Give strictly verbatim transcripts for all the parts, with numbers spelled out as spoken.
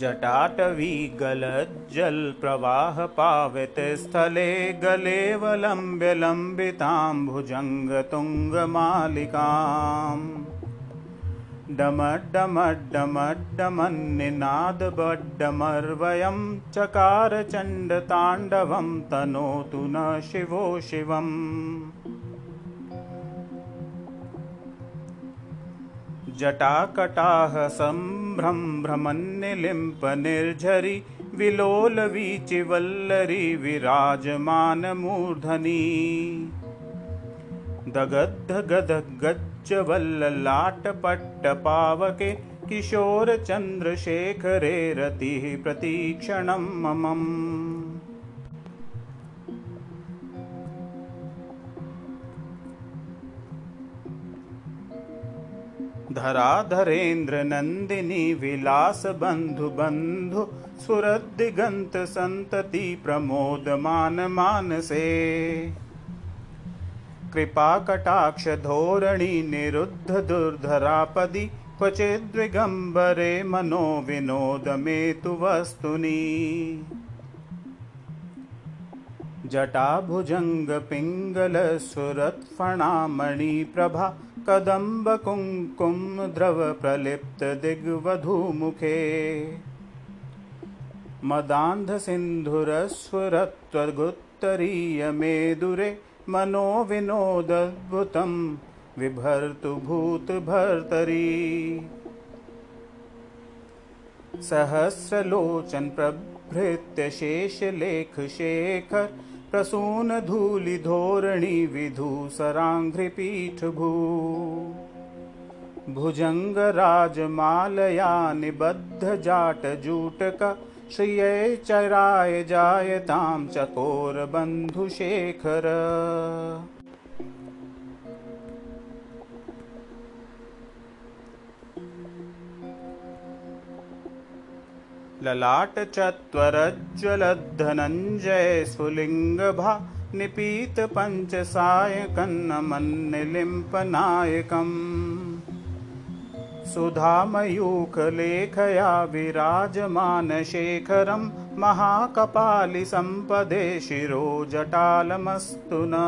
जटाटवी गलज्जल प्रवाह पावते स्थले गलेवलंब्य लंबितांभुजंग तुंग मालिकाम् डमड् डमड् डमड् डमन्निनाद बड्डमर्वयं चकार चंड तांडवं तनोतु नः शिवो शिवम्। जटाकटाह संभ्रम भ्रमन्निलिम्प निर्झरी विलोल वीचिवल्लरी विराजमान मूर्धनी दगद्ध गदग गज्जवल्ललाट पट्ट पावके किशोर चंद्रशेखरे रतिः प्रतीक्षणं ममम्। धराधरेन्द्र नंदिनी विलास बंधु बंधु सुरदिगंत संतति प्रमोद मान मानसे कृपा कटाक्ष धोरणी निरुद्ध दुर्धरापदि क्वचिद्विगंबरे मनो विनोद में तु वस्तुनि जटाभुजंग पिंगल सुरत फणामणि प्रभा कदम्ब कुंकुम द्रव प्रलिप्त दिग्वधू मुखे मदांध सिंधुरस्वरत्वगुत्तरीय मेदुरे मनो विनोदद्भुतं विभर्तु भूत भर्तरी सहस्रलोचन प्रभृत्य शेष लेख शेखर प्रसून धूलि धोरणी विधु सरांघ्रि पीठभू भुजंग राजमालया निबद्ध जाट जूटका श्रिय चराय जायताम चकोर बंधु शेखर। ललाट चत्वरज्ज्वलद्धनञ्जय स्फुलिंगभा निपीत पञ्चसायकन्नमन्निलिम्पनायकम् सुधामयूखलेखया विराजमानशेखरं महाकपालिसम्पदे शिरो जटालमस्तु नः।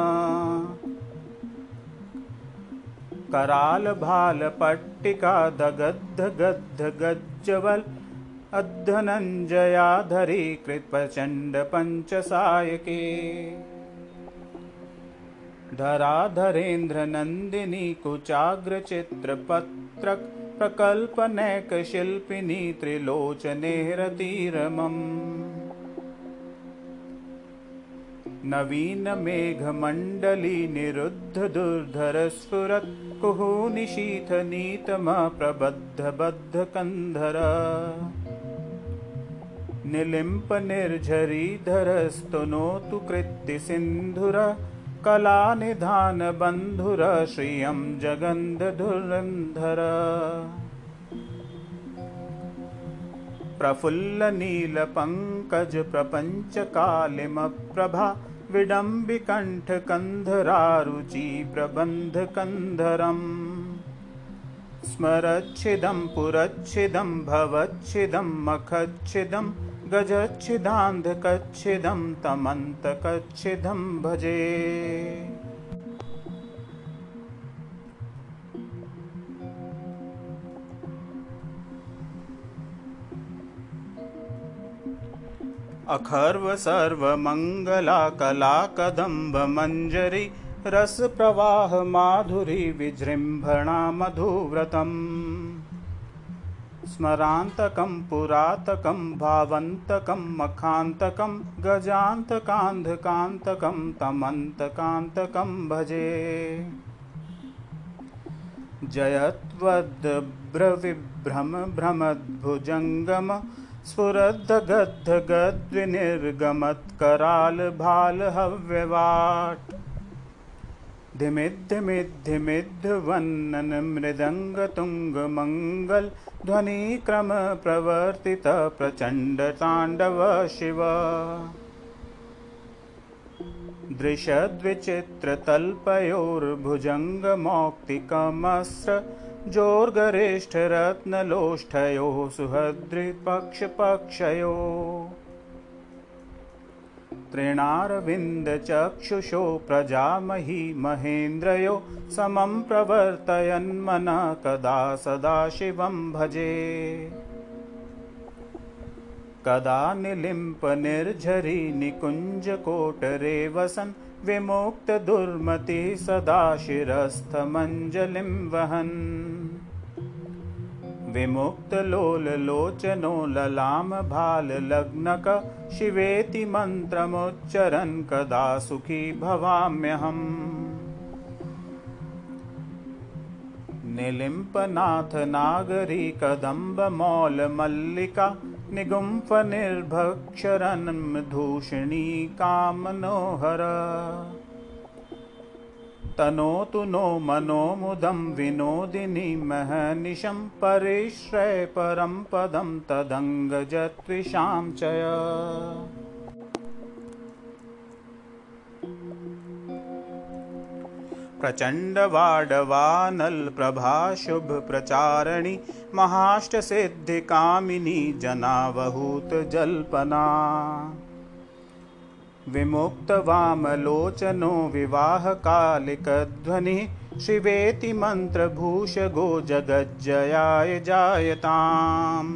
कराल भाल पट्टिका दगद्ध गद्ध गज्जवल अद्धनंजयाधरी कृतप्रचंड पंचसायके धराधरेन्द्र नंदिनी कुचाग्र चित्रपत्रक प्रकल्पनैक शिल्पिनी त्रिलोचने रतिरमम् नवीन मेघमंडली निरुद्ध दुर्धर स्फुरत कुहूनि शीथ नीतम प्रबद्ध बद्ध कंधर निलिम्प निर्झरी धरस्तुनोतु कृत्ति सिंधुर कला निधान बंधुर श्रियं जगन्ध धुरंधर प्रफुल्ल नील पंकज प्रपंच कालिम प्रभा विडंबि कंठ कंधरारुचि प्रबंध कंधरम स्मरच्छिदं पुरच्छिदं भवच्छिदं मखच्छिदं गजच्छिदांध कच्छिदं तमंत कच्छिदं भजे अखर्व सर्व मंगला कला कदम्ब मंजरी रस प्रवाह माधुरी विजृंभणा मधुव्रतम स्मरांतकं पुरातकं भावंतकं मखांतकं गजांतकांधकांतकं तमंतकांतकं भजे जयत्वद्भ्रविभ्रम भ्रमद्भुजंगम स्फुरद्ध गद्ध गद्विनिर्गमत् कराल भाल हव्यवाट धिमिद्ध धिमिद्ध वन्नन मृदंग तुंग मंगल ध्वनि क्रम प्रवर्तित प्रचंड तांडव शिव ईदृशद्विचित्रतल्पयोर्भुजङ्गमौक्तिकमस्र जोर्गरिष्ठरत्नलोष्ठयो सुहृद्पक्षपक्षयो त्रिणारविन्दचक्षुषो प्रजामहि महेन्द्रयो समं प्रवर्तयन्मनः कदा सदा शिवं भजे। कदा निलिम्पनिर्झरी निकुञ्जकोटरे वसन् विमुक्तदुर्मतिः सदा शिरस्थमञ्जलिं वहन्। विमुक्तलोललोचनो ललामभाललग्नक शिवेति मन्त्रमुच्चरन् कदा सुखी भवाम्यहम्। निलिम्पनाथनागरीकदम्बमौलमल्लिका निगुम्फनिर्भक्षरन्मधूषिणी कामनोहर। तनोतु नो मनो मुदं विनोदिनी महनिशं परिश्रय परं पदं तदङ्गजत्विषां चय। प्रचण्डवाडवानलप्रभाशुभप्रचारिणी महाष्टसिद्धिकामिनी जनावहूतजल्पना। विमुक्तवामलोचनो विवाहकालिकध्वनिः शिवेति मन्त्रभूषगो जगज्जयाय जायताम्।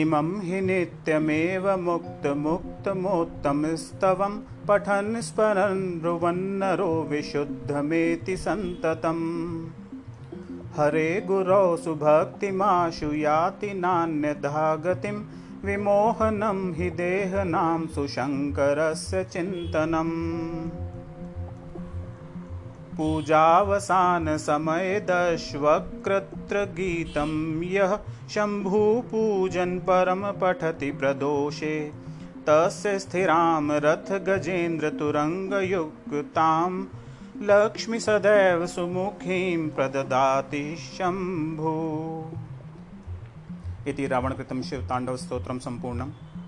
इमं हि नित्यमेव मुक्तमुक्तमोत्तमस्तवं पठन् स्मरन् ब्रुवन्नरो विशुद्धमेति सन्ततम्। हरे गुरौ सुभक्तिमाशु याति नान्यथा गतिम् विमोहनं हि देहनां सुशंकरस्य चिन्तनम्। पूजावसान समये दशवक्त्र गीतं यः शम्भु पूजन परम पठति प्रदोषे तस्य स्थिरां रथ गजेन्द्र तुरंगयुक्तां लक्ष्मी सदैव सुमुखीं प्रददाति शम्भु। इति रावणकृतं शिवतांडव स्तोत्रं संपूर्णम्।